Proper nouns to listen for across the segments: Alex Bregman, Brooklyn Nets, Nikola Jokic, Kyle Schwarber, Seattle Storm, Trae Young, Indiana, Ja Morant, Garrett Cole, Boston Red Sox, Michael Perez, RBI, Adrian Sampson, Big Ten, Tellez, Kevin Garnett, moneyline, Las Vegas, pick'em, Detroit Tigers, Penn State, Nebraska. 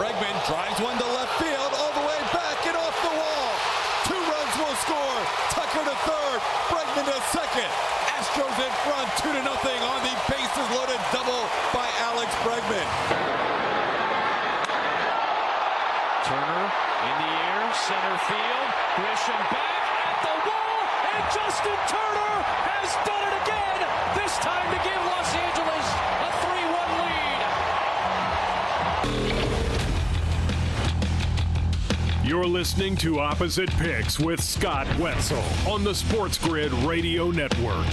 Bregman drives one to left field, all the way back and off the wall. 2 runs will score. Tucker to third, Bregman to second. Astros in front, 2-0 on the bases loaded double by Alex Bregman. Turner in the air, center field, Grisham back at the wall, and Justin Turner has done it again, this time to give Los Angeles a 3-1 lead. You're listening to Opposite Picks with Scott Wetzel on the Sports Grid Radio Network.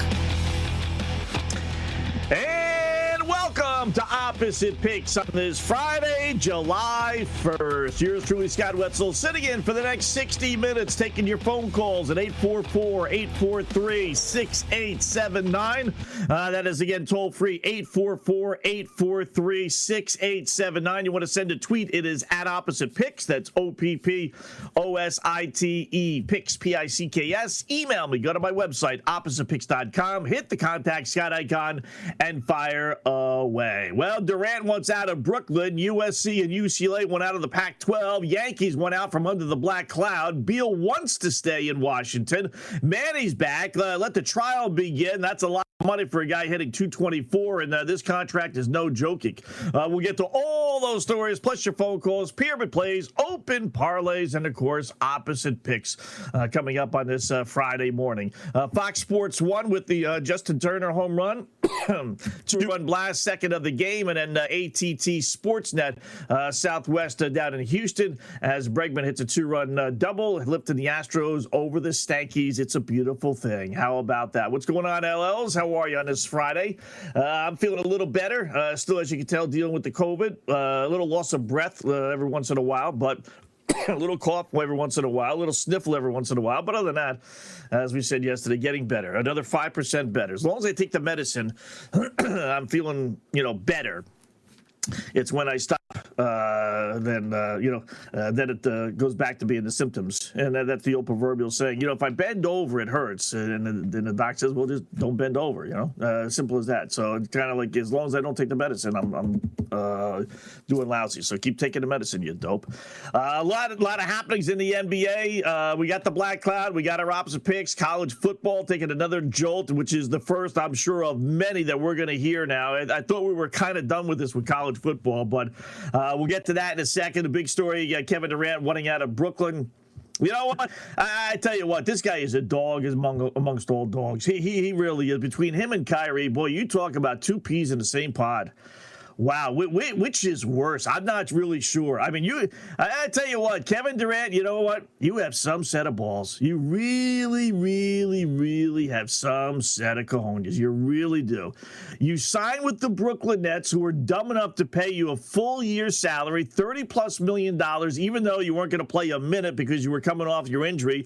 And welcome to Opposite Picks on this Friday, July 1st. Yours truly, Scott Wetzel, sitting in for the next 60 minutes, taking your phone calls at 844-843-6879. That is, again, toll-free, 844-843-6879. You want to send a tweet, it is at Opposite Picks. That's OPPOSITE, Picks, PICKS. Email me. Go to my website, OppositePicks.com. Hit the contact Scott icon and fire away. Well, Durant wants out of Brooklyn. USC and UCLA went out of the Pac-12. Yankees went out from under the black cloud. Beal wants to stay in Washington. Manny's back. Let the trial begin. That's a lot of money for a guy hitting 224, and this contract is no joking. We'll get to all those stories, plus your phone calls, pyramid plays, open parlays, and, of course, Opposite Picks coming up on this Friday morning. Fox Sports 1 with the Justin Turner home run. 2-run blast, second of the game, and then ATT Sportsnet Southwest down in Houston as Bregman hits a 2-run double, lifting the Astros over the Stankies. It's a beautiful thing. How about that? What's going on, LLs? How are you on this Friday? I'm feeling a little better. Still, as you can tell, dealing with the COVID. A little loss of breath every once in a while, but a little cough every once in a while, a little sniffle every once in a while. But other than that, as we said yesterday, getting better, another 5% better. As long as I take the medicine, I'm feeling, better. It's when I stop, then it goes back to being the symptoms. And that's the old proverbial saying, if I bend over, it hurts. And then the doc says, well, just don't bend over, simple as that. So it's kind of like, as long as I don't take the medicine, I'm doing lousy. So keep taking the medicine, you dope. A lot of happenings in the NBA. We got the black cloud. We got our opposite picks. College football taking another jolt, which is the first, I'm sure, of many that we're going to hear now. I thought we were kind of done with this with college football, but we'll get to that in a second. The big story, Kevin Durant wanting out of Brooklyn. You know what? I tell you what, this guy is a dog amongst all dogs. He really is. Between him and Kyrie, boy, you talk about two peas in the same pod. Wow, which is worse? I'm not really sure. I mean, I tell you what, Kevin Durant, you know what? You have some set of balls. You really, really, really have some set of cojones. You really do. You sign with the Brooklyn Nets, who are dumb enough to pay you a full year's salary, $30+ million, even though you weren't going to play a minute because you were coming off your injury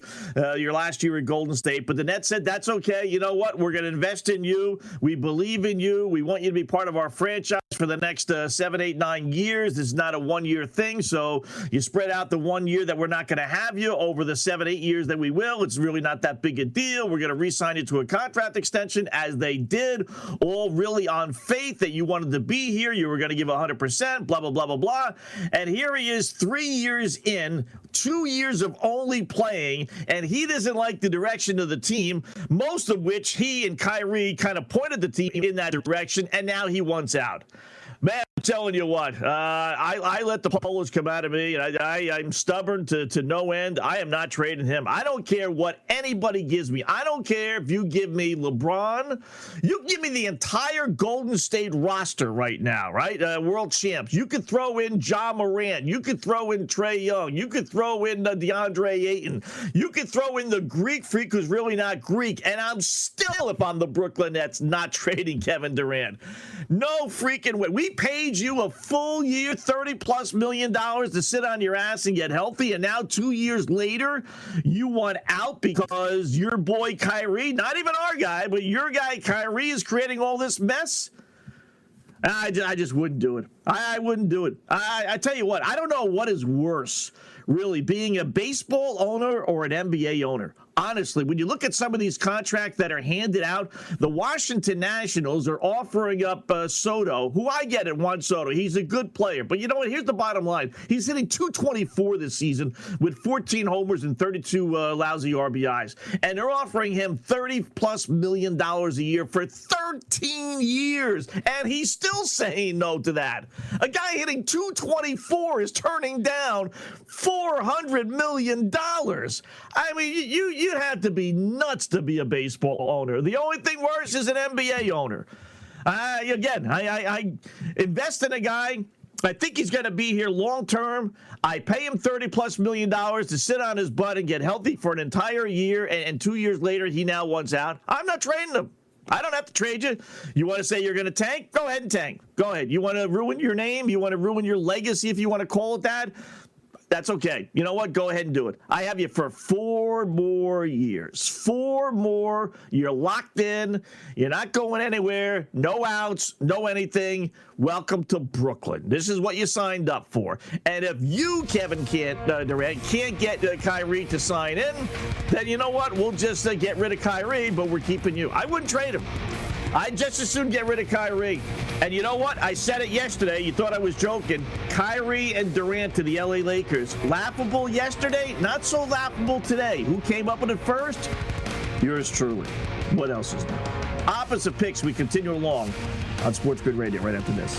your last year at Golden State. But the Nets said, that's okay. You know what? We're going to invest in you. We believe in you. We want you to be part of our franchise for the next 7, 8, 9 years. This is not a one-year thing, so you spread out the 1 year that we're not going to have you over the 7, 8 years that we will. It's really not that big a deal. We're going to re-sign you to a contract extension, as they did, all really on faith that you wanted to be here. You were going to give 100%, blah, blah, blah, blah, blah. And here he is 3 years in, 2 years of only playing, and he doesn't like the direction of the team, most of which he and Kyrie kind of pointed the team in that direction, and now he wants out. Man, I'm telling you what, I let the Polish come out of me, and I'm stubborn to no end. I am not trading him. I don't care what anybody gives me. I don't care if you give me LeBron. You give me the entire Golden State roster right now, right? World champs. You could throw in Ja Morant. You could throw in Trae Young. You could throw in DeAndre Ayton. You could throw in the Greek freak, who's really not Greek. And I'm still, if I'm the Brooklyn Nets, not trading Kevin Durant. No freaking way. We paid you a full year, $30+ million to sit on your ass and get healthy. And now 2 years later, you want out because your boy Kyrie, not even our guy, but your guy Kyrie, is creating all this mess. I just wouldn't do it. I wouldn't do it. I tell you what, I don't know what is worse, really, being a baseball owner or an NBA owner. Honestly, when you look at some of these contracts that are handed out, the Washington Nationals are offering up Soto, who I get at Juan Soto. He's a good player. But you know what? Here's the bottom line. He's hitting .224 this season with 14 homers and 32 lousy RBIs. And they're offering him $30+ million a year for 13 years. And he's still saying no to that. A guy hitting .224 is turning down $400 million. I mean, you have to be nuts to be a baseball owner. The only thing worse is an NBA owner. Again, I invest in a guy. I think he's going to be here long term. I pay him $30+ million to sit on his butt and get healthy for an entire year. And 2 years later, he now wants out. I'm not trading him. I don't have to trade you. You want to say you're going to tank? Go ahead and tank. Go ahead. You want to ruin your name? You want to ruin your legacy, if you want to call it that? That's okay. You know what? Go ahead and do it. I have you for 4 more years. 4 more. You're locked in. You're not going anywhere. No outs. No anything. Welcome to Brooklyn. This is what you signed up for. And if you, Kevin Durant, can't get Kyrie to sign in, then you know what? We'll just get rid of Kyrie, but we're keeping you. I wouldn't trade him. I'd just as soon get rid of Kyrie. And you know what? I said it yesterday. You thought I was joking. Kyrie and Durant to the LA Lakers. Laughable yesterday, not so laughable today. Who came up with it first? Yours truly. What else is there? Opposite Picks, we continue along on Sports Grid Radio right after this.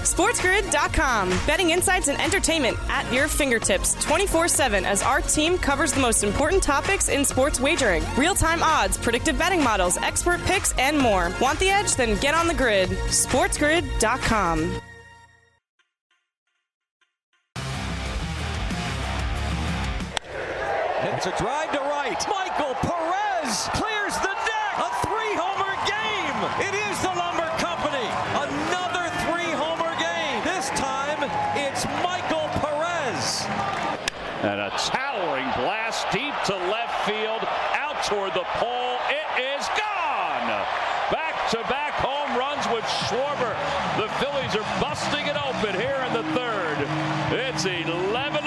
SportsGrid.com. Betting insights and entertainment at your fingertips 24/7 as our team covers the most important topics in sports wagering. Real-time odds, predictive betting models, expert picks, and more. Want the edge? Then get on the grid. SportsGrid.com. It's a drive to right. Michael Perez clears the deck. A three-homer game. It is the Lumber Company. It's Michael Perez. And a towering blast deep to left field, out toward the pole. It is gone. Back-to-back home runs with Schwarber. The Phillies are busting it open here in the third. It's 11-1.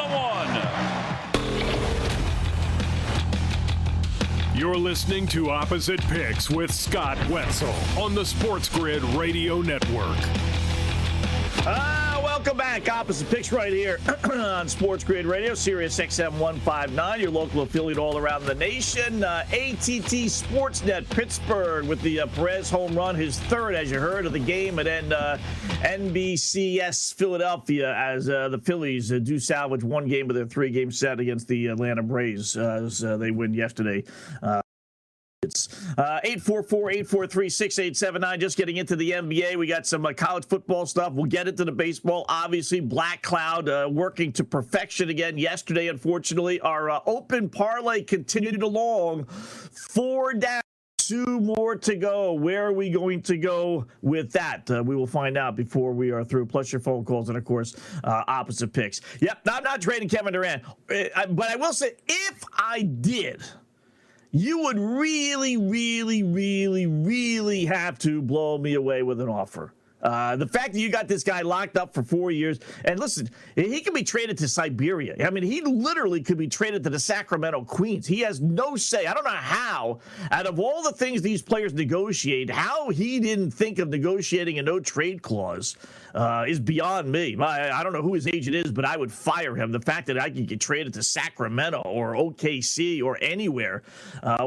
You're listening to Opposite Picks with Scott Wetzel on the Sports Grid Radio Network. Welcome back. Opposite Picks right here on Sports Grid Radio, Sirius XM 159, your local affiliate all around the nation. ATT Sportsnet, Pittsburgh with the Perez home run, his third, as you heard, of the game. And then NBCS Philadelphia as the Phillies do salvage one game of their 3-game set against the Atlanta Braves as they win yesterday. 844-843-6879. Just getting into the NBA. We got some college football stuff. We'll get into the baseball. Obviously, Black Cloud working to perfection again yesterday, unfortunately. Our open parlay continued along. 4 down. 2 more to go. Where are we going to go with that? We will find out before we are through. Plus your phone calls and, of course, Opposite Picks. Yep, I'm not trading Kevin Durant. But I will say, if I did, you would really have to blow me away with an offer. The fact that you got this guy locked up for 4 years, and listen, he could be traded to Siberia. I mean, he literally could be traded to the Sacramento Queens. He has no say. I don't know how, out of all the things these players negotiate, how he didn't think of negotiating a no-trade clause is beyond me. I don't know who his agent is, but I would fire him. The fact that I could get traded to Sacramento or OKC or anywhere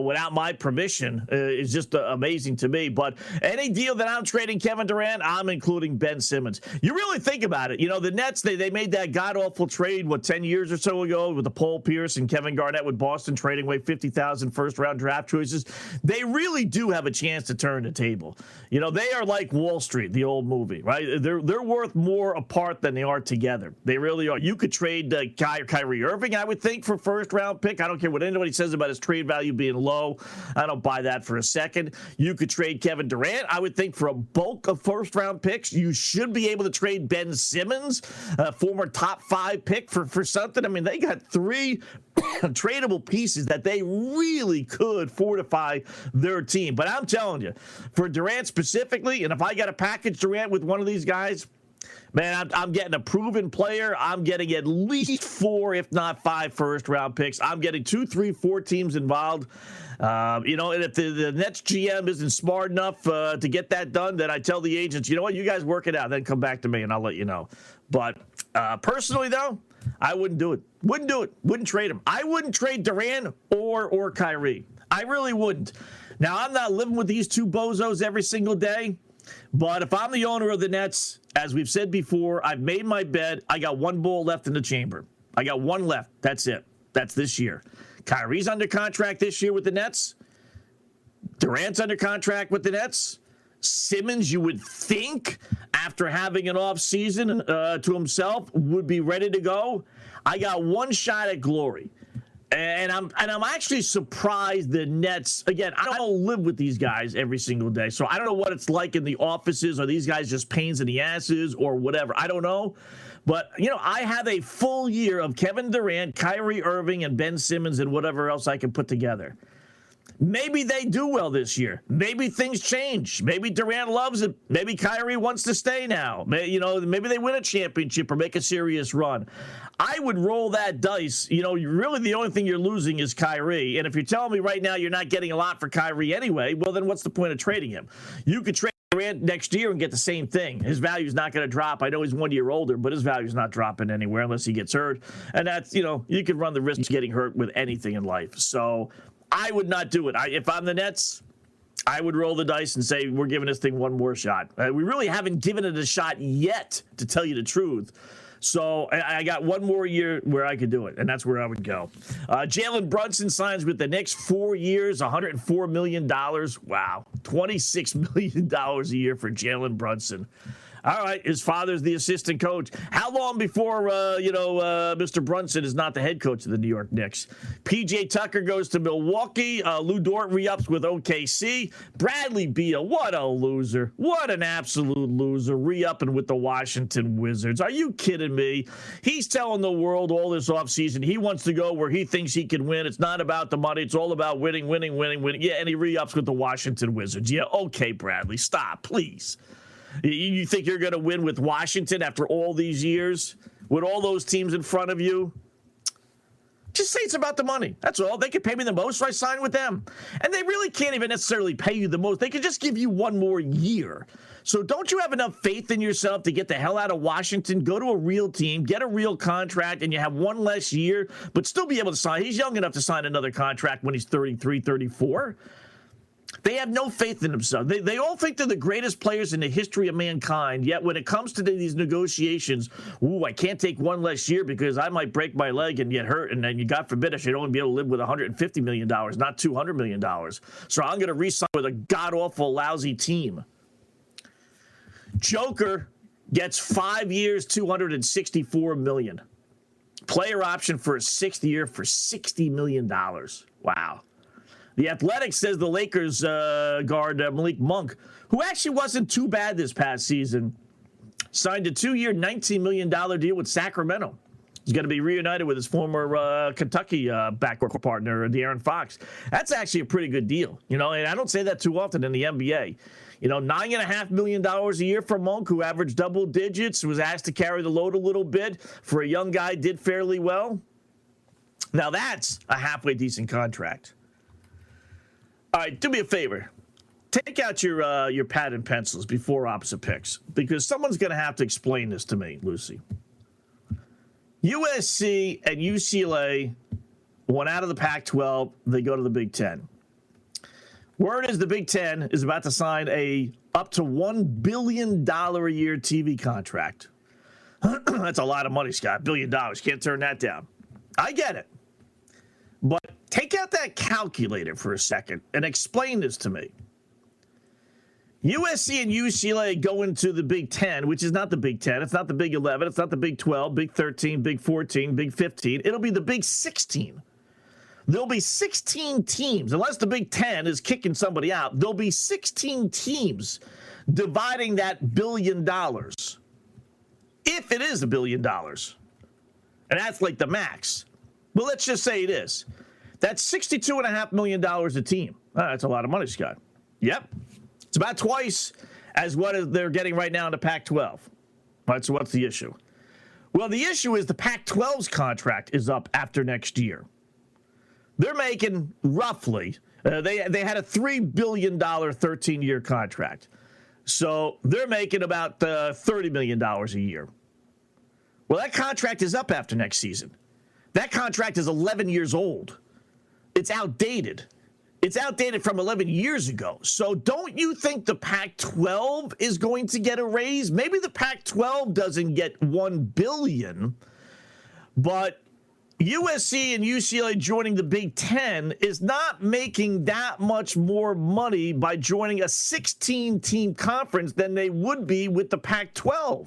without my permission is just amazing to me. But any deal that I'm trading Kevin Durant, I'm including Ben Simmons. You really think about it. You know, the Nets, they made that god-awful trade, 10 years or so ago with the Paul Pierce and Kevin Garnett with Boston, trading away 50,000 first-round draft choices. They really do have a chance to turn the table. You know, they are like Wall Street, the old movie, right? They're worth more apart than they are together. They really are. You could trade Kyrie Irving, I would think, for first-round pick. I don't care what anybody says about his trade value being low. I don't buy that for a second. You could trade Kevin Durant, I would think, for a bulk of first-round round picks. You should be able to trade Ben Simmons, a former top five pick, for something. I mean, they got three tradable pieces that they really could fortify their team. But I'm telling you, for Durant specifically, and if I got to package Durant with one of these guys, man, I'm getting a proven player. I'm getting at least 4, if not 5 first-round picks. I'm getting 2, 3, 4 teams involved. And if the Nets GM isn't smart enough to get that done, then I tell the agents, you know what, you guys work it out. Then come back to me, and I'll let you know. But personally, though, I wouldn't do it. Wouldn't do it. Wouldn't trade him. I wouldn't trade Durant or Kyrie. I really wouldn't. Now, I'm not living with these two bozos every single day. But if I'm the owner of the Nets, as we've said before, I've made my bed. I got one ball left in the chamber. I got one left. That's it. That's this year. Kyrie's under contract this year with the Nets. Durant's under contract with the Nets. Simmons, you would think, after having an offseason to himself, would be ready to go. I got one shot at glory. And I'm actually surprised the Nets, again, I don't live with these guys every single day, so I don't know what it's like in the offices. Are these guys just pains in the asses or whatever? I don't know. But, you know, I have a full year of Kevin Durant, Kyrie Irving, and Ben Simmons and whatever else I can put together. Maybe they do well this year. Maybe things change. Maybe Durant loves it. Maybe Kyrie wants to stay now. Maybe they win a championship or make a serious run. I would roll that dice. You know, really the only thing you're losing is Kyrie. And if you're telling me right now you're not getting a lot for Kyrie anyway, well, then what's the point of trading him? You could trade Durant next year and get the same thing. His value is not going to drop. I know he's 1 year older, but his value is not dropping anywhere unless he gets hurt. And that's, you know, you could run the risk of getting hurt with anything in life. So I would not do it. If I'm the Nets, I would roll the dice and say, we're giving this thing one more shot. We really haven't given it a shot yet, to tell you the truth. So I got one more year where I could do it, and that's where I would go. Jalen Brunson signs with the Knicks, 4 years, $104 million. Wow, $26 million a year for Jalen Brunson. All right, his father's the assistant coach. How long before, Mr. Brunson is not the head coach of the New York Knicks? P.J. Tucker goes to Milwaukee. Lou Dort re-ups with OKC. Bradley Beal, what a loser. What an absolute loser, re-upping with the Washington Wizards. Are you kidding me? He's telling the world all this offseason he wants to go where he thinks he can win. It's not about the money. It's all about winning. Yeah, and he re-ups with the Washington Wizards. Yeah, okay, Bradley, stop, please. You think you're going to win with Washington after all these years, with all those teams in front of you? Just say it's about the money. That's all. They could pay me the most, so I sign with them. And they really can't even necessarily pay you the most. They could just give you one more year. So don't you have enough faith in yourself to get the hell out of Washington, go to a real team, get a real contract, and you have one less year, but still be able to sign? He's young enough to sign another contract when he's 33, 34. They have no faith in themselves. They all think they're the greatest players in the history of mankind, yet when it comes to these negotiations, I can't take one less year because I might break my leg and get hurt, and then, God forbid, I should only be able to live with $150 million, not $200 million. So I'm going to re-sign with a god-awful, lousy team. Joker gets 5 years, $264 million. Player option for a 6th year for $60 million. Wow. The Athletics says the Lakers guard Malik Monk, who actually wasn't too bad this past season, signed a 2-year, $19 million deal with Sacramento. He's going to be reunited with his former Kentucky backcourt partner, De'Aaron Fox. That's actually a pretty good deal. You know, and I don't say that too often in the NBA. You know, $9.5 million a year for Monk, who averaged double digits, was asked to carry the load a little bit. For a young guy, did fairly well. Now that's a halfway decent contract. All right, do me a favor. Take out your pad and pencils before opposite picks, because someone's going to have to explain this to me, Lucy. USC and UCLA went out of the Pac-12. They go to the Big Ten. Word is the Big Ten is about to sign a up to $1 billion a year TV contract. That's a lot of money, Scott. $1 billion. Can't turn that down. I get it. But take out that calculator for a second and explain this to me. USC and UCLA go into the Big Ten, which is not the Big Ten. It's not the Big 11. It's not the Big 12, Big 13, Big 14, Big 15. It'll be the Big 16. There'll be 16 teams. Unless the Big Ten is kicking somebody out, there'll be 16 teams. dividing that $1 billion, if it is $1 billion, and that's like the max. But let's just say it is. That's $62.5 million a team. That's a lot of money, Scott. Yep. It's about twice as what they're getting right now in the Pac-12. All right, so what's the issue? Well, the issue is the Pac-12's contract is up after next year. They're making roughly, they had a $3 billion 13-year contract. So they're making about $30 million a year. Well, that contract is up after next season. That contract is 11 years old. It's outdated. It's outdated from 11 years ago. So don't you think the Pac-12 is going to get a raise? Maybe the Pac-12 doesn't get $1 billion, but USC and UCLA joining the Big Ten is not making that much more money by joining a 16-team conference than they would be with the Pac-12.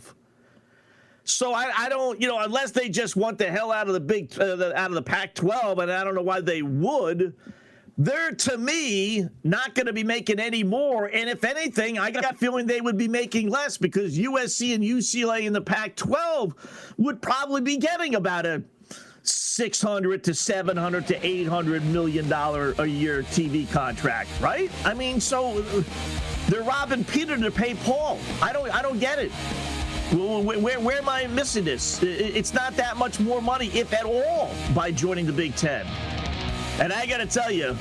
So I don't, unless they just want the hell out of the out of the Pac-12, and I don't know why they would. They're, to me, not going to be making any more. And if anything, I got a feeling they would be making less because USC and UCLA in the Pac-12 would probably be getting about a $600 to $700 to $800 million a year TV contract, right? I mean, so they're robbing Peter to pay Paul. I don't get it. Where am I missing this? It's not that much more money, if at all, by joining the Big Ten. And I got to tell you,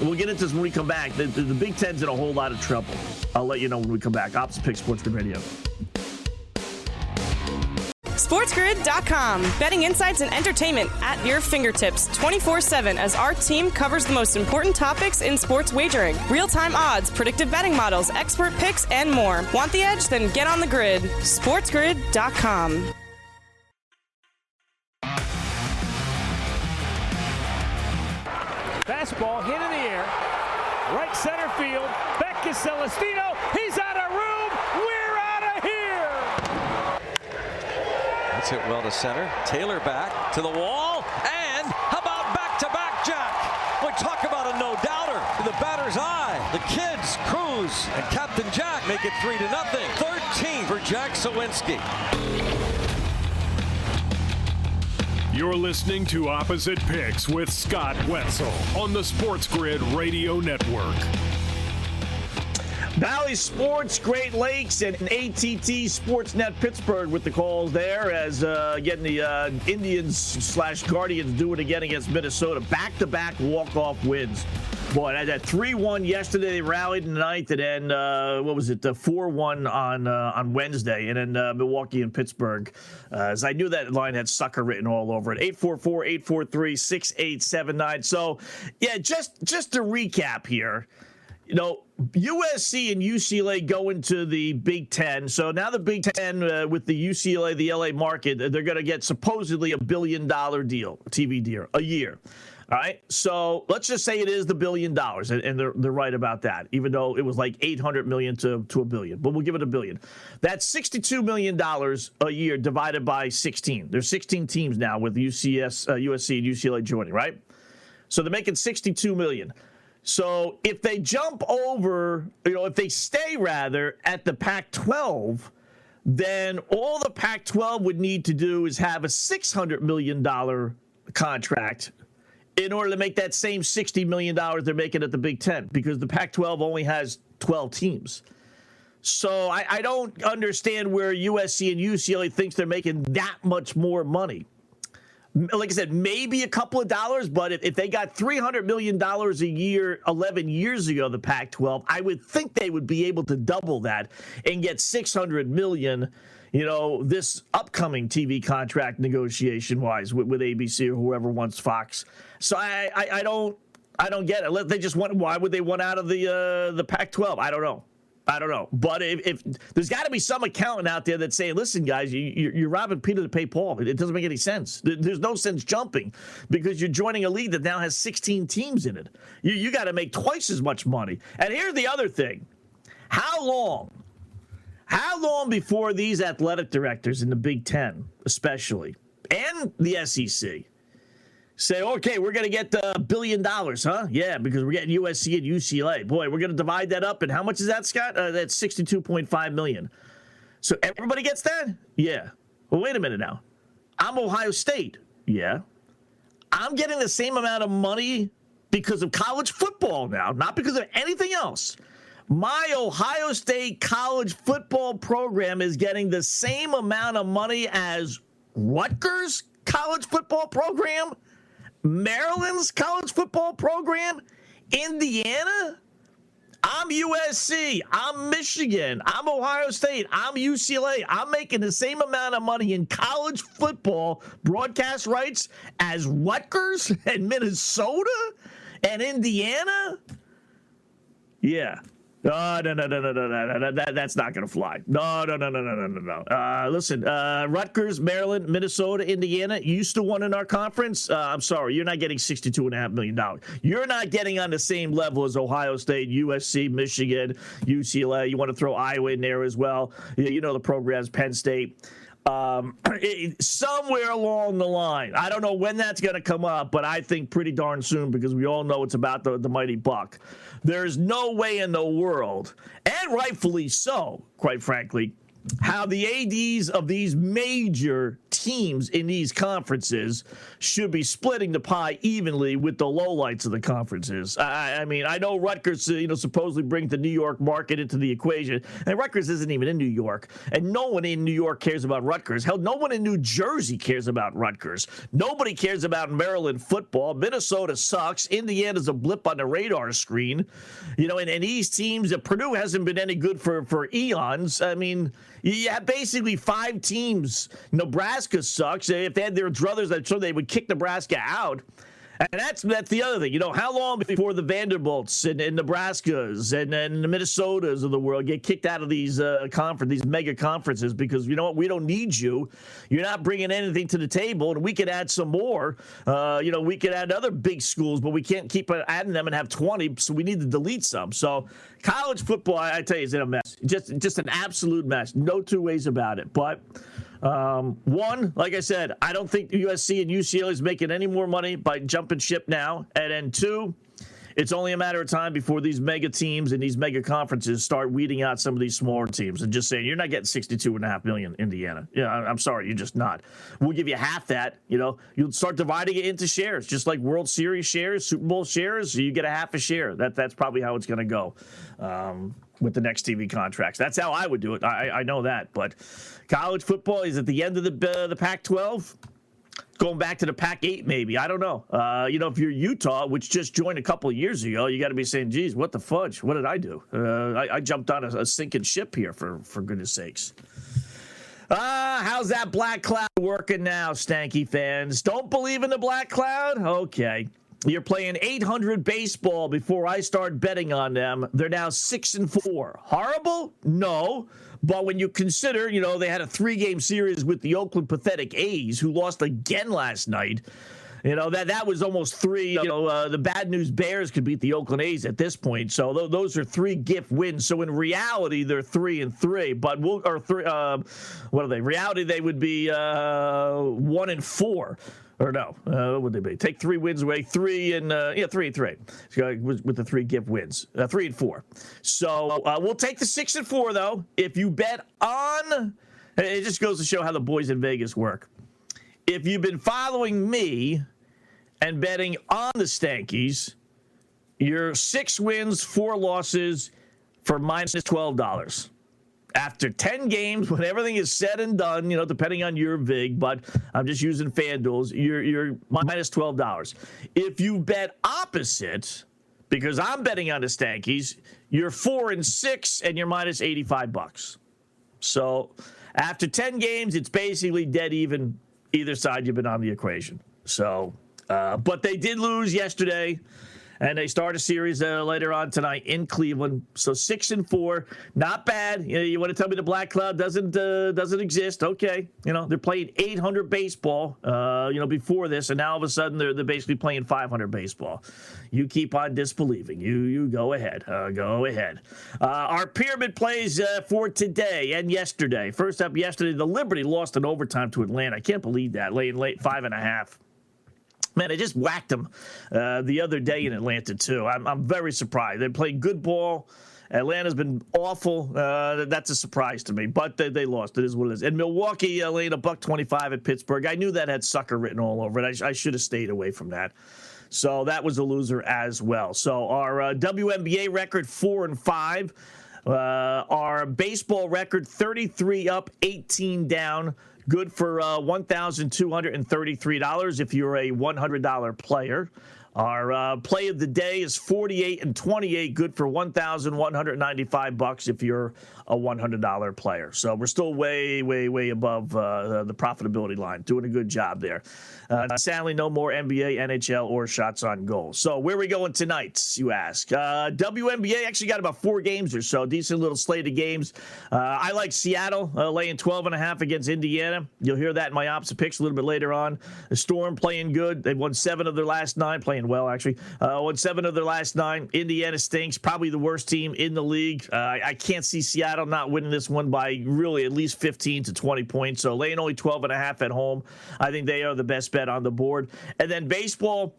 we'll get into this when we come back. The Big Ten's in a whole lot of trouble. I'll let you know when we come back. Opposite Pick SportsGrid Radio. SportsGrid.com. Betting insights and entertainment at your fingertips 24/7 as our team covers the most important topics in sports wagering. Real-time odds, predictive betting models, expert picks, and more. Want the edge? Then get on the grid. SportsGrid.com. Fastball hit in the air. Right center field. Back to Celestino. He's out of room. Hit well to center. Taylor back to the wall. And how about back-to-back Jack? Boy, talk about a no-doubter. The batter's eye. The kids, Cruz, and Captain Jack make it 3-0. 13 for Jack Sawinski. You're listening to Opposite Picks with Scott Wetzel on the Sports Grid Radio Network. Valley Sports, Great Lakes, and ATT Sportsnet Pittsburgh with the calls there as getting the Indians/Guardians do it again against Minnesota. Back-to-back walk-off wins. Boy, that 3-1 yesterday, they rallied in the ninth, and then, 4-1 on Wednesday, and then Milwaukee and Pittsburgh. As I knew that line had sucker written all over it. 844-843-6879. So, yeah, just to recap here. USC and UCLA go into the Big Ten. So now the Big Ten with the UCLA, the LA market, they're going to get supposedly $1 billion deal, TV deal, a year. All right. So let's just say it is the $1 billion. And they're right about that, even though it was like 800 million to $1 billion. But we'll give it $1 billion. That's $62 million a year divided by 16. There's 16 teams now with USC and UCLA joining, right? So they're making $62 million. So if they jump over, if they stay rather at the Pac-12, then all the Pac-12 would need to do is have a $600 million contract in order to make that same $60 million they're making at the Big Ten, because the Pac-12 only has 12 teams. So I don't understand where USC and UCLA thinks they're making that much more money. Like I said, maybe a couple of dollars, but if they got $300 million a year 11 years ago, the Pac-12, I would think they would be able to double that and get $600 million, this upcoming TV contract negotiation-wise with ABC or whoever wants Fox. So I don't get it. They just want, why would they want out of the Pac-12? I don't know. But if there's got to be some accountant out there that's saying, listen, guys, you're robbing Peter to pay Paul. It doesn't make any sense. There's no sense jumping because you're joining a league that now has 16 teams in it. You got to make twice as much money. And here's the other thing. How long before these athletic directors in the Big Ten, especially, and the SEC, say, okay, we're going to get $1 billion, huh? Yeah, because we're getting USC and UCLA. Boy, we're going to divide that up. And how much is that, Scott? That's $62.5 million. So everybody gets that? Yeah. Well, wait a minute now. I'm Ohio State. Yeah. I'm getting the same amount of money because of college football now, not because of anything else. My Ohio State college football program is getting the same amount of money as Rutgers college football program, Maryland's college football program, Indiana. I'm USC. I'm Michigan. I'm Ohio State. I'm UCLA. I'm making the same amount of money in college football broadcast rights as Rutgers and Minnesota and Indiana. Yeah. No. That's not going to fly. No. Listen, Rutgers, Maryland, Minnesota, Indiana, you still won in our conference. I'm sorry. You're not getting $62.5 million. You're not getting on the same level as Ohio State, USC, Michigan, UCLA. You want to throw Iowa in there as well. You know the programs, Penn State. Somewhere along the line. I don't know when that's going to come up, but I think pretty darn soon because we all know it's about the mighty buck. There's no way in the world, and rightfully so, quite frankly, how the ADs of these major teams in these conferences should be splitting the pie evenly with the lowlights of the conferences. I mean, I know Rutgers, supposedly brings the New York market into the equation, and Rutgers isn't even in New York, and no one in New York cares about Rutgers. Hell, no one in New Jersey cares about Rutgers. Nobody cares about Maryland football. Minnesota sucks. Indiana's a blip on the radar screen, and these teams, Purdue hasn't been any good for eons. I mean, you have basically five teams. Nebraska sucks. If they had their druthers, I'm sure they would kick Nebraska out. And that's the other thing. How long before the Vanderbilts and Nebraskas and the Minnesotas of the world get kicked out of these mega conferences because, we don't need you. You're not bringing anything to the table, and we could add some more. We could add other big schools, but we can't keep adding them and have 20, so we need to delete some. So college football, I tell you, is in a mess. Just an absolute mess. No two ways about it. But one, like I said, I don't think USC and UCLA is making any more money by jumping ship now. And then two, it's only a matter of time before these mega teams and these mega conferences start weeding out some of these smaller teams and just saying, you're not getting $62.5 million, Indiana. Yeah, I'm sorry, you're just not. We'll give you half that. You'll start dividing it into shares, just like World Series shares, Super Bowl shares. So you get a half a share. That's probably how it's going to go. With the next TV contracts. That's how I would do it. I know that. But college football is at the end of the Pac-12, going back to the Pac-8 maybe. I don't know. If you're Utah, which just joined a couple of years ago, you got to be saying, geez, what the fudge? What did I do? I jumped on a sinking ship here, for goodness sakes. How's that black cloud working now, Stanky fans? Don't believe in the black cloud? Okay. You're playing 800 baseball before I start betting on them. They're now 6-4. Horrible? No. But when you consider, they had a 3-game series with the Oakland pathetic A's, who lost again last night. That was almost 3. The Bad News Bears could beat the Oakland A's at this point. So those are 3 gift wins. So in reality, they're 3-3. But what are they? In reality, they would be 1-4. Or no, what would they be? Take 3 wins away, 3-3. With the 3 gift wins, 3-4. So we'll take the 6-4, though. If you bet on, it just goes to show how the boys in Vegas work. If you've been following me and betting on the Stankies, you're 6 wins, 4 losses for -$12. After 10 games, when everything is said and done, depending on your vig, but I'm just using FanDuel's, you're -$12. If you bet opposite, because I'm betting on the Stankies, you're 4-6 and you're -$85. So after 10 games, it's basically dead even either side you've been on the equation. So, but they did lose yesterday. And they start a series later on tonight in Cleveland. So 6-4, not bad. You want to tell me the black cloud doesn't exist? Okay, they're playing 800 baseball. Before this, and now all of a sudden they're basically playing 500 baseball. You keep on disbelieving. You go ahead. Go ahead. Our pyramid plays for today and yesterday. First up, yesterday the Liberty lost in overtime to Atlanta. I can't believe that. Laying late 5.5. Man, they just whacked them the other day in Atlanta, too. I'm very surprised. They played good ball. Atlanta's been awful. That's a surprise to me, but they lost. It is what it is. And Milwaukee laid $125 at Pittsburgh. I knew that had sucker written all over it. I should have stayed away from that. So that was a loser as well. So our WNBA record 4-5. Our baseball record 33 up, 18 down. Good for $1,233 if you're a $100 player. Our play of the day is 48 and 28. Good for $1,195 if you're a $100 player. So we're still way above the profitability line. Doing a good job there. Sadly, no more NBA, NHL, or shots on goal. So where are we going tonight, you ask? WNBA actually got about four games or so. Decent little slate of games. I like Seattle laying 12.5 against Indiana. You'll hear that in my opposite picks a little bit later on. The Storm playing good. They've won 7 of their last 9. Playing well, actually. Won 7 of their last 9. Indiana stinks. Probably the worst team in the league. I can't see Seattle not winning this one by really at least 15 to 20 points. So laying only 12.5 at home. I think they are the best bet on the board. And then baseball,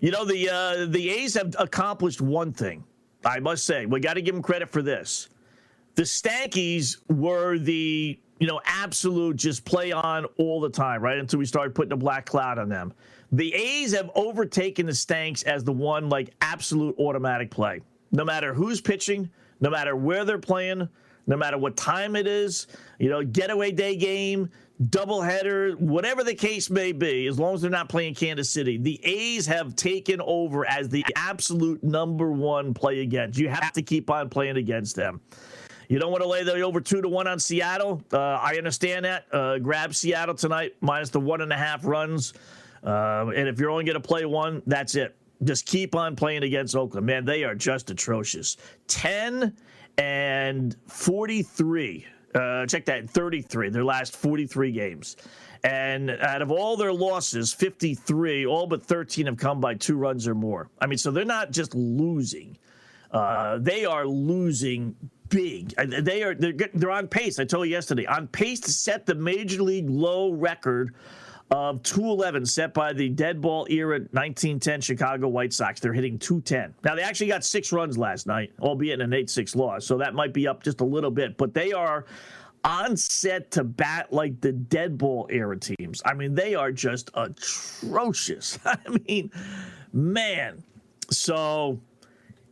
you know, the A's have accomplished one thing. I must say, we got to give them credit for this. The Stankies were the, you know, absolute just play on all the time, right? Until we started putting a black cloud on them. The A's have overtaken the Stanks as the one, like, absolute automatic play. No matter who's pitching, no matter where they're playing, no matter what time it is, you know, getaway day game, doubleheader, whatever the case may be, as long as they're not playing Kansas City, the A's have taken over as the absolute number one play against. You have to keep on playing against them. You don't want to lay the over 2-1 on Seattle. I understand that. Grab Seattle tonight, minus the 1.5 runs. And if you're only going to play one, that's it. Just keep on playing against Oakland. Man, they are just atrocious. 10 and 43. Check that, 33, their last 43 games. And out of all their losses, 53, all but 13 have come by 2 runs or more. I mean, so they're not just losing. They are losing big. They're on pace. I told you yesterday, on pace to set the major league low record of 211 set by the dead ball era 1910 Chicago White Sox. They're hitting 210. Now, they actually got 6 runs last night, albeit an 8-6 loss, so that might be up just a little bit. But they are on set to bat like the dead ball era teams. I mean, they are just atrocious. I mean, man. So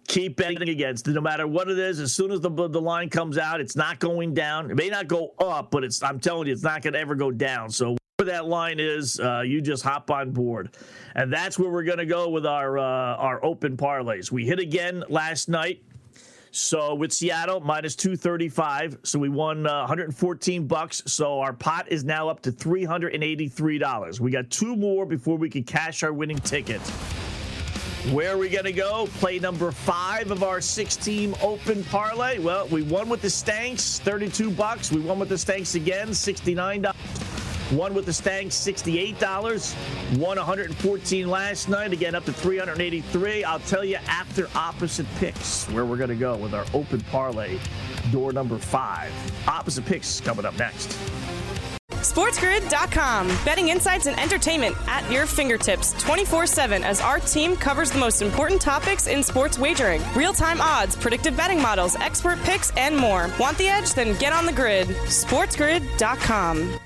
keep betting against it, no matter what it is. As soon as the line comes out, it's not going down. It may not go up, but it's, I'm telling you, it's not going to ever go down. So that line is, you just hop on board. And that's where we're going to go with our open parlays. We hit again last night. So with Seattle, minus 235. So we won $114. So our pot is now up to $383. We got 2 more before we could cash our winning ticket. Where are we going to go? Play number 5 of our 6-team open parlay. Well, we won with the Stanks, $32. We won with the Stanks again, $69. Won with the Stanks, $68. Won $114 last night. Again, up to $383. I'll tell you after Opposite Picks where we're going to go with our open parlay, door number 5. Opposite Picks coming up next. SportsGrid.com. Betting insights and entertainment at your fingertips 24/7 as our team covers the most important topics in sports wagering. Real-time odds, predictive betting models, expert picks, and more. Want the edge? Then get on the grid. SportsGrid.com.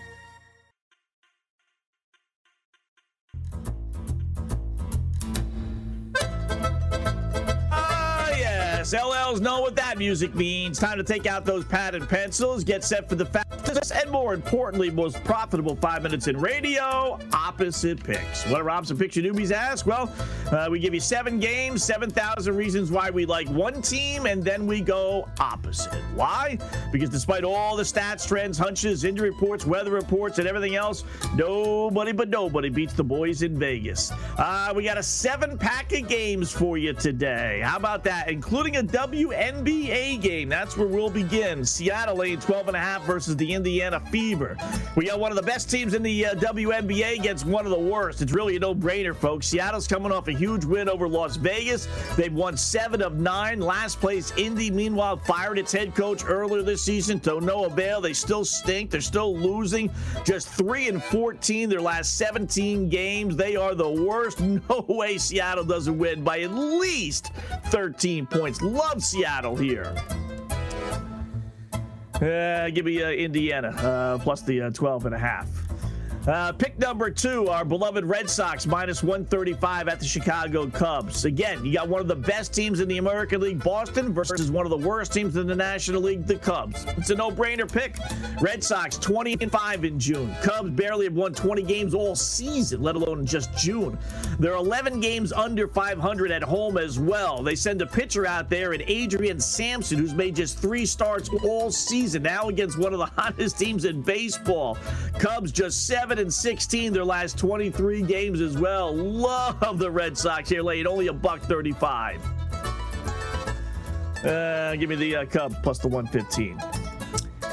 LLs know what that music means. Time to take out those pad and pencils, get set for the fastest and, more importantly, most profitable 5 minutes in radio, Opposite Picks. What are Opposite Picks, your newbies ask? Well, we give you 7 games, 7,000 reasons why we like one team, and then we go opposite. Why? Because despite all the stats, trends, hunches, injury reports, weather reports, and everything else, nobody but nobody beats the boys in Vegas. We got a 7-pack of games for you today. How about that? Including a WNBA game. That's where we'll begin. Seattle laying 12.5 versus the Indiana Fever. We got one of the best teams in the WNBA against one of the worst. It's really a no-brainer, folks. Seattle's coming off a huge win over Las Vegas. They've won 7 of 9. Last place, Indy, meanwhile, fired its head coach earlier this season to no avail. They still stink. They're still losing. Just 3-14 their last 17 games. They are the worst. No way Seattle doesn't win by at least 13 points. Love Seattle here. Give me Indiana plus the 12.5. Pick number 2, our beloved Red Sox, minus 135 at the Chicago Cubs. Again, you got one of the best teams in the American League, Boston, versus one of the worst teams in the National League, the Cubs. It's a no-brainer pick. Red Sox, 20-5 in June. Cubs barely have won 20 games all season, let alone just June. They're 11 games under 500 at home as well. They send a pitcher out there in Adrian Sampson, who's made just 3 starts all season, now against one of the hottest teams in baseball. Cubs just 7-16 their last 23 games as well. Love the Red Sox here, laying only $1.35. Give me the Cubs plus the 115.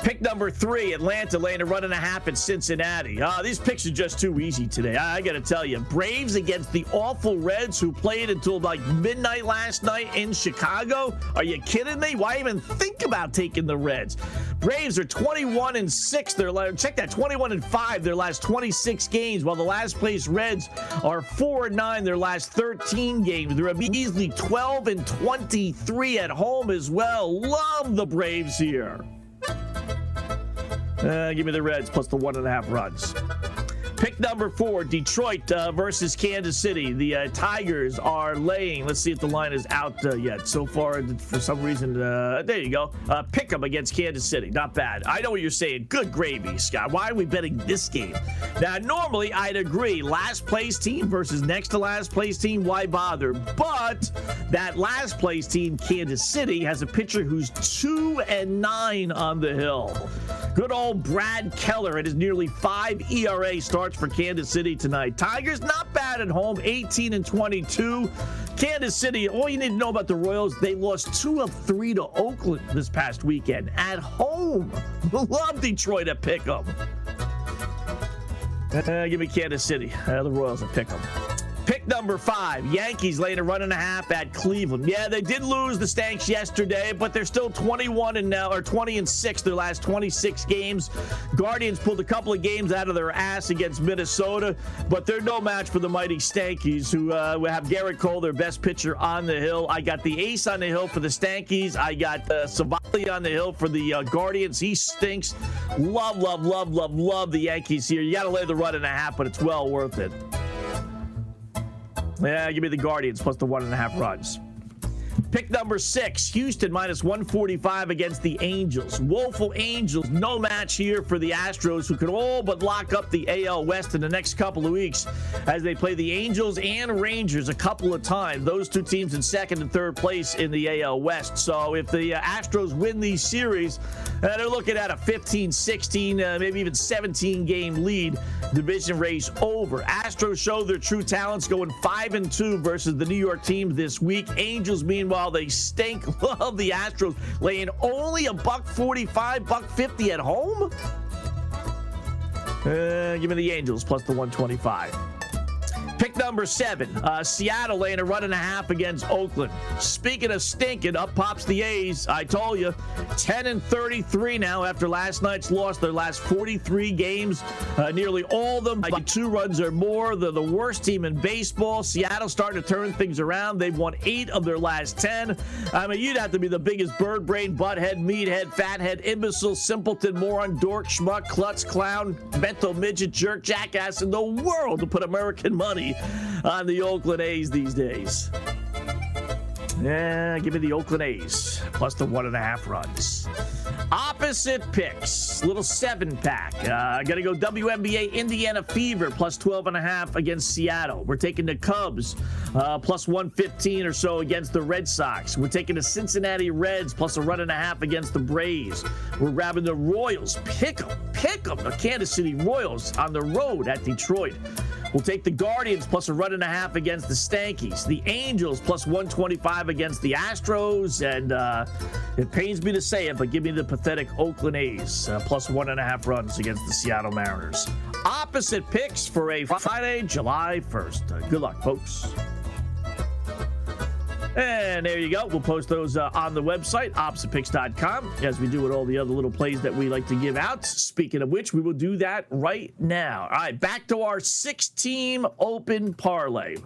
Pick number 3, Atlanta laying 1.5 at Cincinnati. These picks are just too easy today. I got to tell you, Braves against the awful Reds who played until like midnight last night in Chicago. Are you kidding me? Why even think about taking the Reds? Braves are 21-6. Check that, 21-5 their last 26 games, while the last place Reds are 4-9 their last 13 games. They're easily 12-23 at home as well. Love the Braves here. Give me the Reds plus the 1.5 runs. Pick number 4, Detroit versus Kansas City. The Tigers are laying. Let's see if the line is out yet. So far, for some reason, there you go. Pick them against Kansas City. Not bad. I know what you're saying. Good gravy, Scott. Why are we betting this game? Now, normally, I'd agree. Last place team versus next to last place team. Why bother? But that last place team, Kansas City, has a pitcher who's 2-9 on the hill. Good old Brad Keller at his nearly 5 ERA starts for Kansas City tonight. Tigers not bad at home, 18-22. Kansas City, all you need to know about the Royals, they lost 2 of 3 to Oakland this past weekend at home. Love Detroit at pick'em. Give me Kansas City. The Royals at pick'em. Pick number 5, Yankees laying 1.5 at Cleveland. Yeah, they did lose the Stanks yesterday, but they're still 20-6 their last 26 games. Guardians pulled a couple of games out of their ass against Minnesota, but they're no match for the mighty Stankies, who have Garrett Cole, their best pitcher, on the hill. I got the ace on the hill for the Stankies. I got Savali on the hill for the Guardians. He stinks. Love the Yankees here. You got to lay the 1.5, but it's well worth it. Yeah, give me the Guardians plus the 1.5 runs. Pick number 6, Houston minus 145 against the Angels. Woeful Angels, no match here for the Astros, who could all but lock up the AL West in the next couple of weeks as they play the Angels and Rangers a couple of times. Those two teams in second and third place in the AL West. So if the Astros win these series, they're looking at a 15, 16, maybe even 17 game lead, division race over. Astros show their true talents, going 5-2 versus the New York team this week. Angels, meanwhile, they stink. Love the Astros laying only $1.45, $1.50 at home. Give me the Angels plus the 125. Pick number 7, Seattle laying 1.5 against Oakland. Speaking of stinking, up pops the A's. I told you, 10-33 now after last night's loss. Their last 43 games, nearly all of them by 2 runs or more. They're the worst team in baseball. Seattle starting to turn things around. They've won 8 of their last 10. I mean, you'd have to be the biggest bird brain, butthead, meathead, fathead, imbecile, simpleton, moron, dork, schmuck, klutz, clown, mental midget, jerk, jackass in the world to put American money on the Oakland A's these days. Yeah, give me the Oakland A's plus the 1.5 runs. Opposite picks, little 7-pack. Got to go WNBA Indiana Fever plus 12.5 against Seattle. We're taking the Cubs plus 115 or so against the Red Sox. We're taking the Cincinnati Reds plus 1.5 against the Braves. We're grabbing the Royals. Pick 'em. The Kansas City Royals on the road at Detroit. We'll take the Guardians plus 1.5 against the Stankies. The Angels plus 125 against the Astros. And it pains me to say it, but give me the pathetic Oakland A's plus 1.5 runs against the Seattle Mariners. Opposite picks for a Friday, July 1st. Good luck, folks. And there you go. We'll post those on the website, OppositePicks.com, as we do with all the other little plays that we like to give out. Speaking of which, we will do that right now. All right, back to our 6-team open parlay.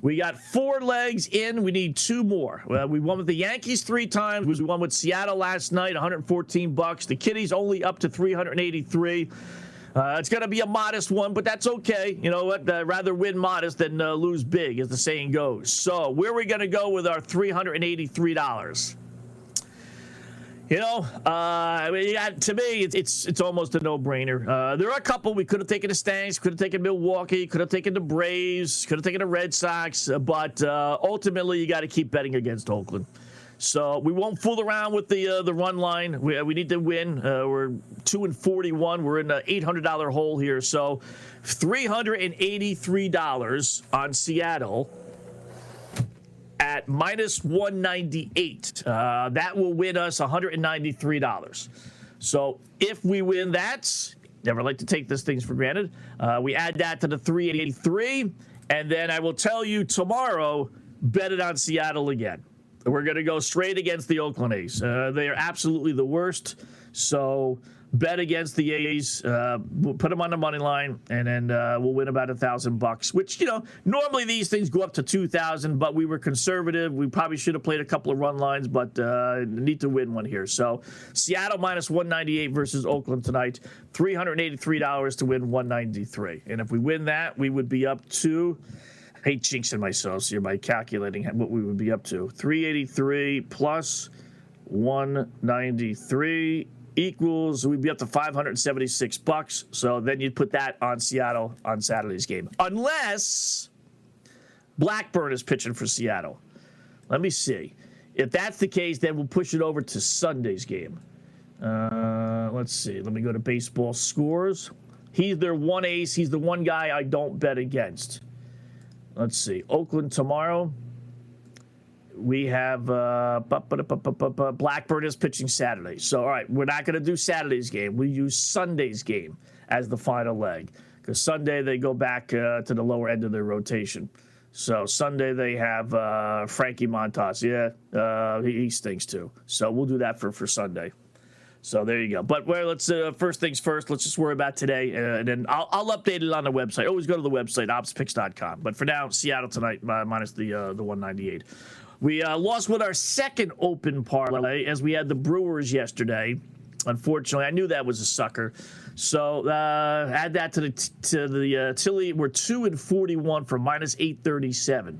We got 4 legs in. We need 2 more. Well, we won with the Yankees 3 times. We won with Seattle last night, $114. The Kitties only up to 383. It's going to be a modest one, but that's okay. You know what? Rather win modest than lose big, as the saying goes. So where are we going to go with our $383? You know, to me, it's almost a no-brainer. There are a couple. We could have taken the Stanks, could have taken Milwaukee, could have taken the Braves, could have taken the Red Sox. But ultimately, you got to keep betting against Oakland. So we won't fool around with the run line. We need to win. We're 2-41. We're in an $800 hole here. So $383 on Seattle at minus 198. That will win us $193. So if we win that, never like to take these things for granted. We add that to the 383, and then I will tell you tomorrow, bet it on Seattle again. We're going to go straight against the Oakland A's. They are absolutely the worst. So bet against the A's. We'll put them on the money line, and then we'll win about $1,000. Which, you know, normally these things go up to 2,000, but we were conservative. We probably should have played a couple of run lines, but need to win one here. So Seattle minus 198 versus Oakland tonight. $383 to win 193. And if we win that, we would be up to. I hate jinxing myself here by calculating what we would be up to. 383 plus 193 equals, we'd be up to $576. So then you'd put that on Seattle on Saturday's game. Unless Blackburn is pitching for Seattle. Let me see. If that's the case, then we'll push it over to Sunday's game. Let's see. Let me go to baseball scores. He's their one ace. He's the one guy I don't bet against. Let's see. Oakland tomorrow. We have Blackburn is pitching Saturday. So, all right, we're not going to do Saturday's game. We use Sunday's game as the final leg because Sunday they go back to the lower end of their rotation. So Sunday they have Frankie Montas. Yeah, he stinks too. So we'll do that for Sunday. So there you go. But let's first things first. Let's just worry about today, and then I'll update it on the website. Always go to the website, OpsPicks.com. But for now, Seattle tonight minus the 198. We lost with our second open parlay as we had the Brewers yesterday. Unfortunately, I knew that was a sucker. So add that to the Tilly. We're 2-41 for minus 837.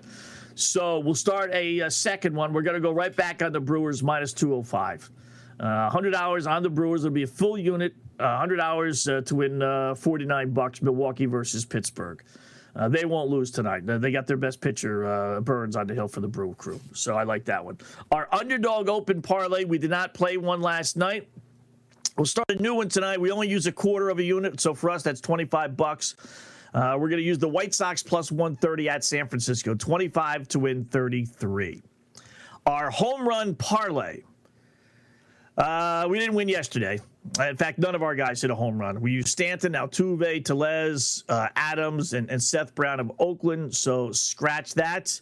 So we'll start a second one. We're going to go right back on the Brewers minus 205. $100 on the Brewers. It'll be a full unit. $100 to win $49. Milwaukee versus Pittsburgh. They won't lose tonight. They got their best pitcher, Burns, on the hill for the Brew Crew. So I like that one. Our underdog open parlay. We did not play one last night. We'll start a new one tonight. We only use a quarter of a unit. So for us, that's $25. We're going to use the White Sox plus 130 at San Francisco. 25 to win 33. Our home run parlay. We didn't win yesterday. In fact, none of our guys hit a home run. We used Stanton, Altuve, Tellez, Adams, and Seth Brown of Oakland, so scratch that.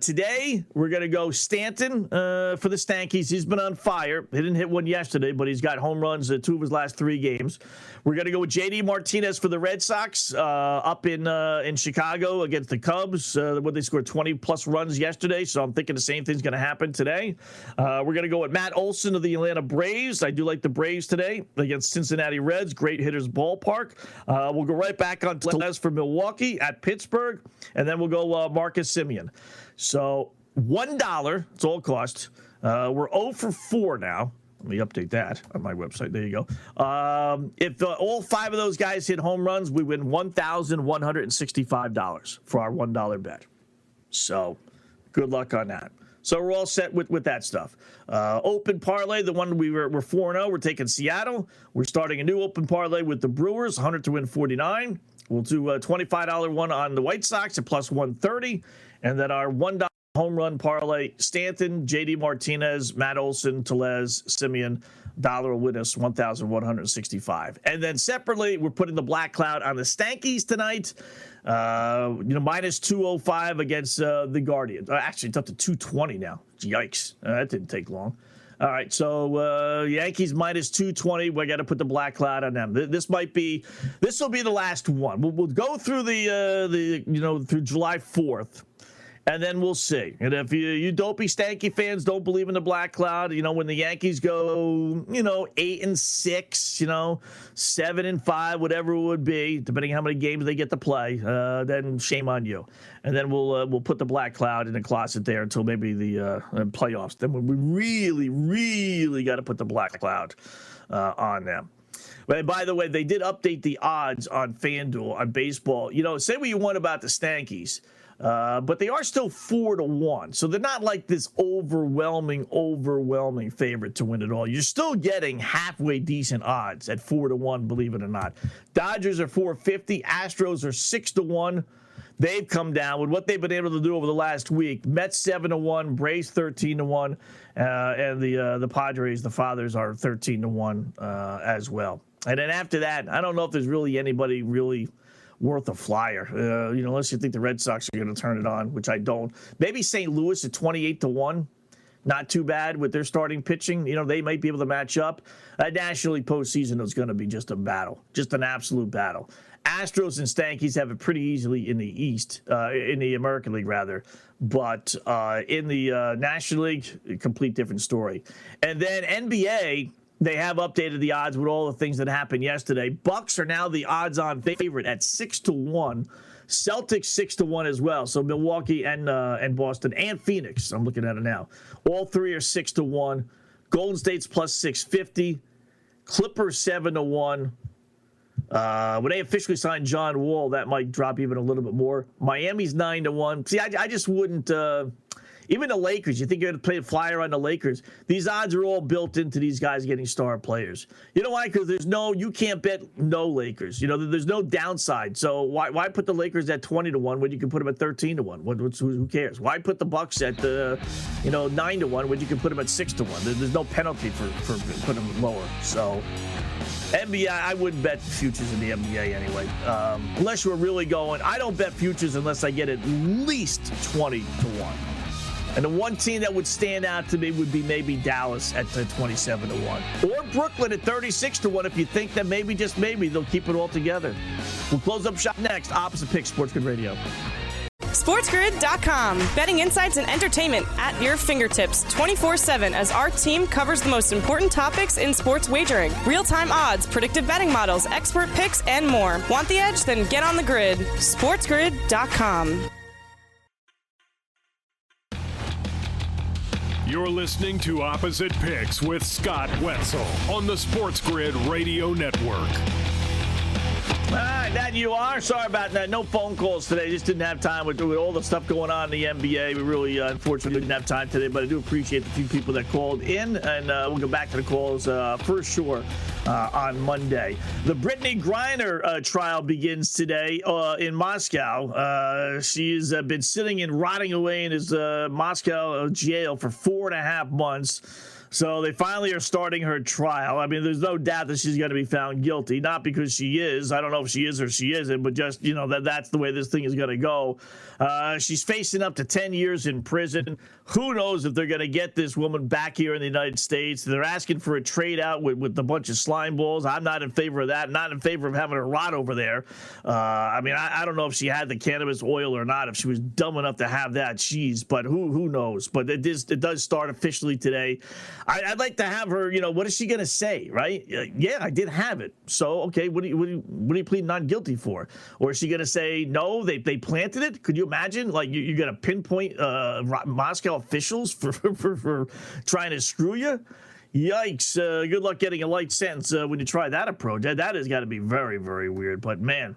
Today, we're going to go Stanton for the Stankies. He's been on fire. He didn't hit one yesterday, but he's got home runs in 2 of his last 3 games. We're going to go with J.D. Martinez for the Red Sox up in Chicago against the Cubs. They scored 20-plus runs yesterday, so I'm thinking the same thing's going to happen today. We're going to go with Matt Olson of the Atlanta Braves. I do like the Braves today against Cincinnati Reds. Great hitters ballpark. We'll go right back on Tellez for Milwaukee at Pittsburgh, and then we'll go Marcus Semien. So $1, it's all cost. We're 0 for 4 now. Let me update that on my website. There you go. If all 5 of those guys hit home runs, we win $1,165 for our $1 bet. So good luck on that. So we're all set with that stuff. Open parlay, the one we're 4-0. We're taking Seattle. We're starting a new open parlay with the Brewers, 100 to win 49. We'll do a $25 one on the White Sox at plus 130. And then our $1 home run parlay, Stanton, J.D. Martinez, Matt Olson, Telez, Simeon, dollar with us, 1,165. And then separately, we're putting the black cloud on the Stankies tonight. Minus 205 against the Guardians. Actually, it's up to 220 now. Yikes. That didn't take long. All right, so Yankees minus 220. We got to put the black cloud on them. This will be the last one. We'll go through through July 4th. And then we'll see. And if you dopey stanky fans don't believe in the black cloud, when the Yankees go, 8-6, 7-5, whatever it would be, depending how many games they get to play, then shame on you. And then we'll put the black cloud in the closet there until maybe the playoffs. Then we really, really got to put the black cloud on them. But by the way, they did update the odds on FanDuel on baseball. Say what you want about the Stankies. But they are still 4-1, so they're not like this overwhelming favorite to win it all. You're still getting halfway decent odds at 4-1, believe it or not. Dodgers are 450. Astros are 6-1. They've come down with what they've been able to do over the last week. Mets 7-1, Braves 13-1, and the Padres, the Fathers, are 13-1 as well. And then after that, I don't know if there's really anybody really worth a flyer, unless you think the Red Sox are going to turn it on, which I don't. Maybe St. Louis at 28-1, not too bad with their starting pitching. They might be able to match up. Nationally, postseason is going to be just a battle, just an absolute battle. Astros and Stankies have it pretty easily in the East, in the American League rather, but in the National League, a complete different story. And then NBA. They have updated the odds with all the things that happened yesterday. Bucks are now the odds-on favorite at 6-1. Celtics 6-1 as well. So Milwaukee and Boston and Phoenix. I'm looking at it now. All three are 6-1. Golden State's plus 650. Clippers 7-1. When they officially sign John Wall, that might drop even a little bit more. Miami's 9-1. See, I just wouldn't. Even the Lakers, you think you're going to play a flyer on the Lakers. These odds are all built into these guys getting star players. You know why? Because you can't bet no Lakers. There's no downside. So why put the Lakers at 20-1 when you can put them at 13-1? Who cares? Why put the Bucks at 9-1 when you can put them at 6-1? There's no penalty for putting them lower. So NBA, I wouldn't bet futures in the NBA anyway. Unless you're really going, I don't bet futures unless I get at least 20-1. And the one team that would stand out to me would be maybe Dallas at 27-1. Or Brooklyn at 36-1 if you think that maybe, just maybe, they'll keep it all together. We'll close up shop next. Opposite Picks, SportsGrid Radio. SportsGrid.com. Betting insights and entertainment at your fingertips 24/7 as our team covers the most important topics in sports wagering. Real-time odds, predictive betting models, expert picks, and more. Want the edge? Then get on the grid. SportsGrid.com. You're listening to Opposite Picks with Scott Wetzel on the Sports Grid Radio Network. All right, that you are. Sorry about that. No phone calls today. Just didn't have time with all the stuff going on in the NBA. We really, unfortunately, didn't have time today, but I do appreciate the few people that called in, and we'll go back to the calls for sure on Monday. The Brittany Griner trial begins today in Moscow. She has been sitting and rotting away in his Moscow jail for 4.5 months. So they finally are starting her trial. I mean, there's no doubt that she's going to be found guilty, not because she is. I don't know if she is or she isn't, but just, that's the way this thing is going to go. She's facing up to 10 years in prison. Who knows if they're going to get this woman back here in the United States. They're asking for a trade out with a bunch of slime balls. I'm not in favor of that. I'm not in favor of having her rot over there. I don't know if she had the cannabis oil or not, if she was dumb enough to have that. Jeez, but who knows? But it does start officially today. I'd like to have her, what is she going to say, right? Yeah, I did have it. So, okay, what do you plead not guilty for? Or is she going to say, no, they planted it? Could you imagine? Like, you're going to pinpoint Moscow officials for trying to screw you? Yikes. Good luck getting a light sentence when you try that approach. That has got to be very, very weird. But, man,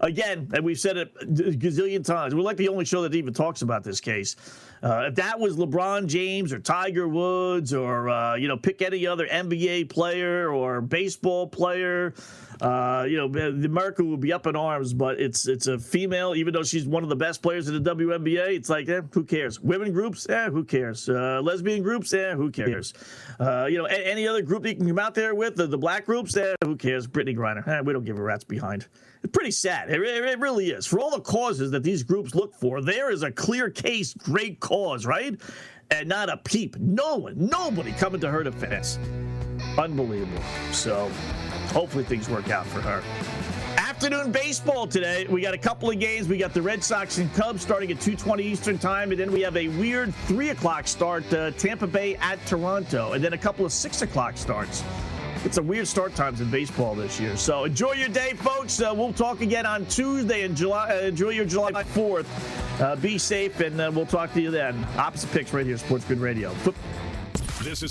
again, and we've said it a gazillion times, we're like the only show that even talks about this case. If that was LeBron James or Tiger Woods or, pick any other NBA player or baseball player, America would be up in arms. But it's a female, even though she's one of the best players in the WNBA. It's like, who cares? Women groups? Who cares? Lesbian groups? Who cares? Any other group you can come out there with, the black groups? Who cares? Brittany Griner. We don't give a rat's behind. It's pretty sad. It really is. For all the causes that these groups look for, there is a clear case, great cause, right? And not a peep. No one, nobody coming to her defense. Unbelievable. So hopefully things work out for her. Afternoon baseball today. We got a couple of games. We got the Red Sox and Cubs starting at 2:20 Eastern time, and then we have a weird 3 o'clock start, Tampa Bay at Toronto, and then a couple of 6 o'clock starts. It's a weird start times in baseball this year. So enjoy your day, folks. We'll talk again on Tuesday in July. Enjoy your July 4th. Be safe, and we'll talk to you then. Opposite Picks right here, Sports Grid Radio. This is